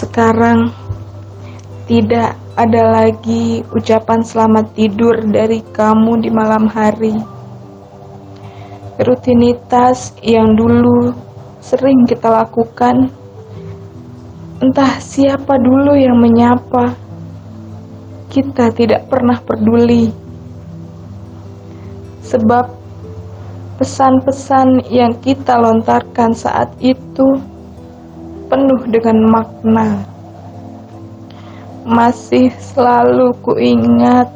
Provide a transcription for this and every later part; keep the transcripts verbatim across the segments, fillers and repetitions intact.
sekarang tidak ada lagi ucapan selamat tidur dari kamu di malam hari. Rutinitas yang dulu sering kita lakukan, entah siapa dulu yang menyapa, kita tidak pernah peduli. Sebab pesan-pesan yang kita lontarkan saat itu penuh dengan makna. Masih selalu kuingat,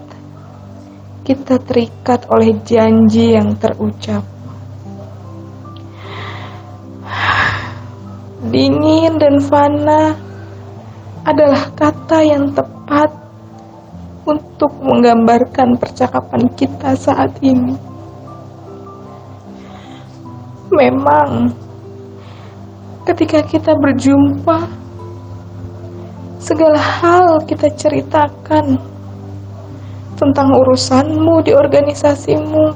kita terikat oleh janji yang terucap. Dingin dan fana adalah kata yang tepat untuk menggambarkan percakapan kita saat ini. Memang, ketika kita berjumpa, segala hal kita ceritakan tentang urusanmu di organisasimu,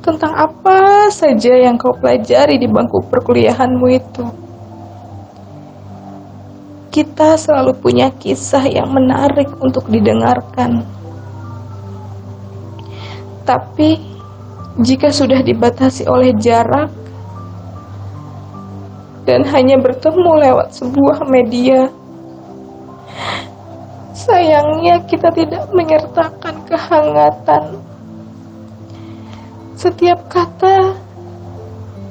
tentang apa saja yang kau pelajari di bangku perkuliahanmu itu. Kita selalu punya kisah yang menarik untuk didengarkan. Tapi, jika sudah dibatasi oleh jarak dan hanya bertemu lewat sebuah media, sayangnya kita tidak menyertakan kehangatan. Setiap kata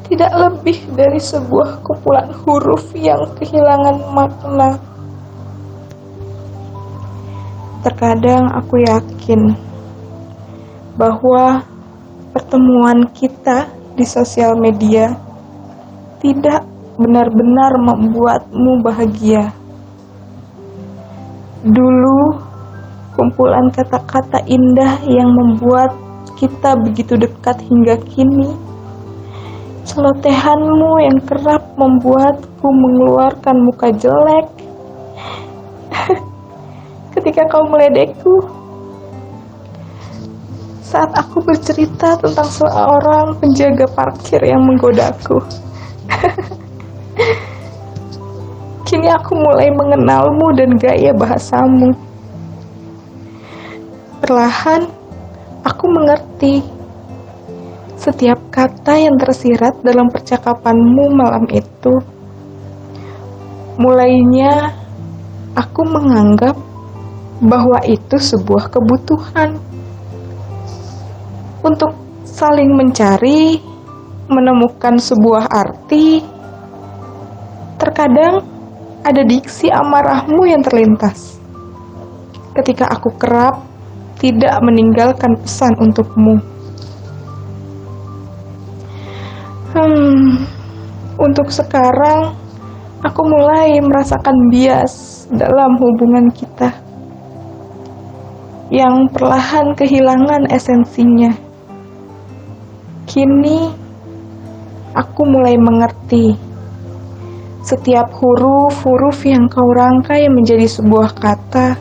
tidak lebih dari sebuah kumpulan huruf yang kehilangan makna. Terkadang aku yakin bahwa pertemuan kita di sosial media tidak benar-benar membuatmu bahagia. Dulu, kumpulan kata-kata indah yang membuat kita begitu dekat hingga kini, celotehanmu yang kerap membuatku mengeluarkan muka jelek. Ketika kau meledekku, saat aku bercerita tentang seorang penjaga parkir yang menggodaku. Kini aku mulai mengenalmu dan gaya bahasamu. Perlahan, aku mengerti setiap kata yang tersirat dalam percakapanmu malam itu. Mulainya, aku menganggap bahwa itu sebuah kebutuhan untuk saling mencari, menemukan sebuah arti. Terkadang, ada diksi amarahmu yang terlintas ketika aku kerap tidak meninggalkan pesan untukmu. Hmm, untuk sekarang aku mulai merasakan bias dalam hubungan kita yang perlahan kehilangan esensinya. Kini aku mulai mengerti setiap huruf-huruf yang kau rangkai menjadi sebuah kata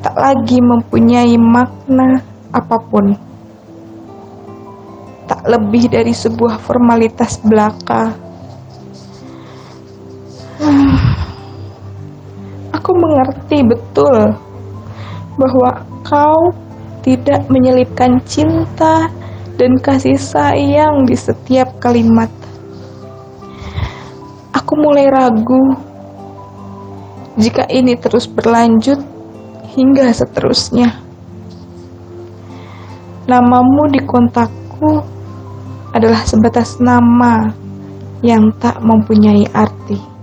tak lagi mempunyai makna apapun. Tak lebih dari sebuah formalitas belaka. Hmm. Aku mengerti betul bahwa kau tidak menyelipkan cinta dan kasih sayang di setiap kalimat. Aku mulai ragu jika ini terus berlanjut hingga seterusnya. Namamu di kontakku adalah sebatas nama yang tak mempunyai arti.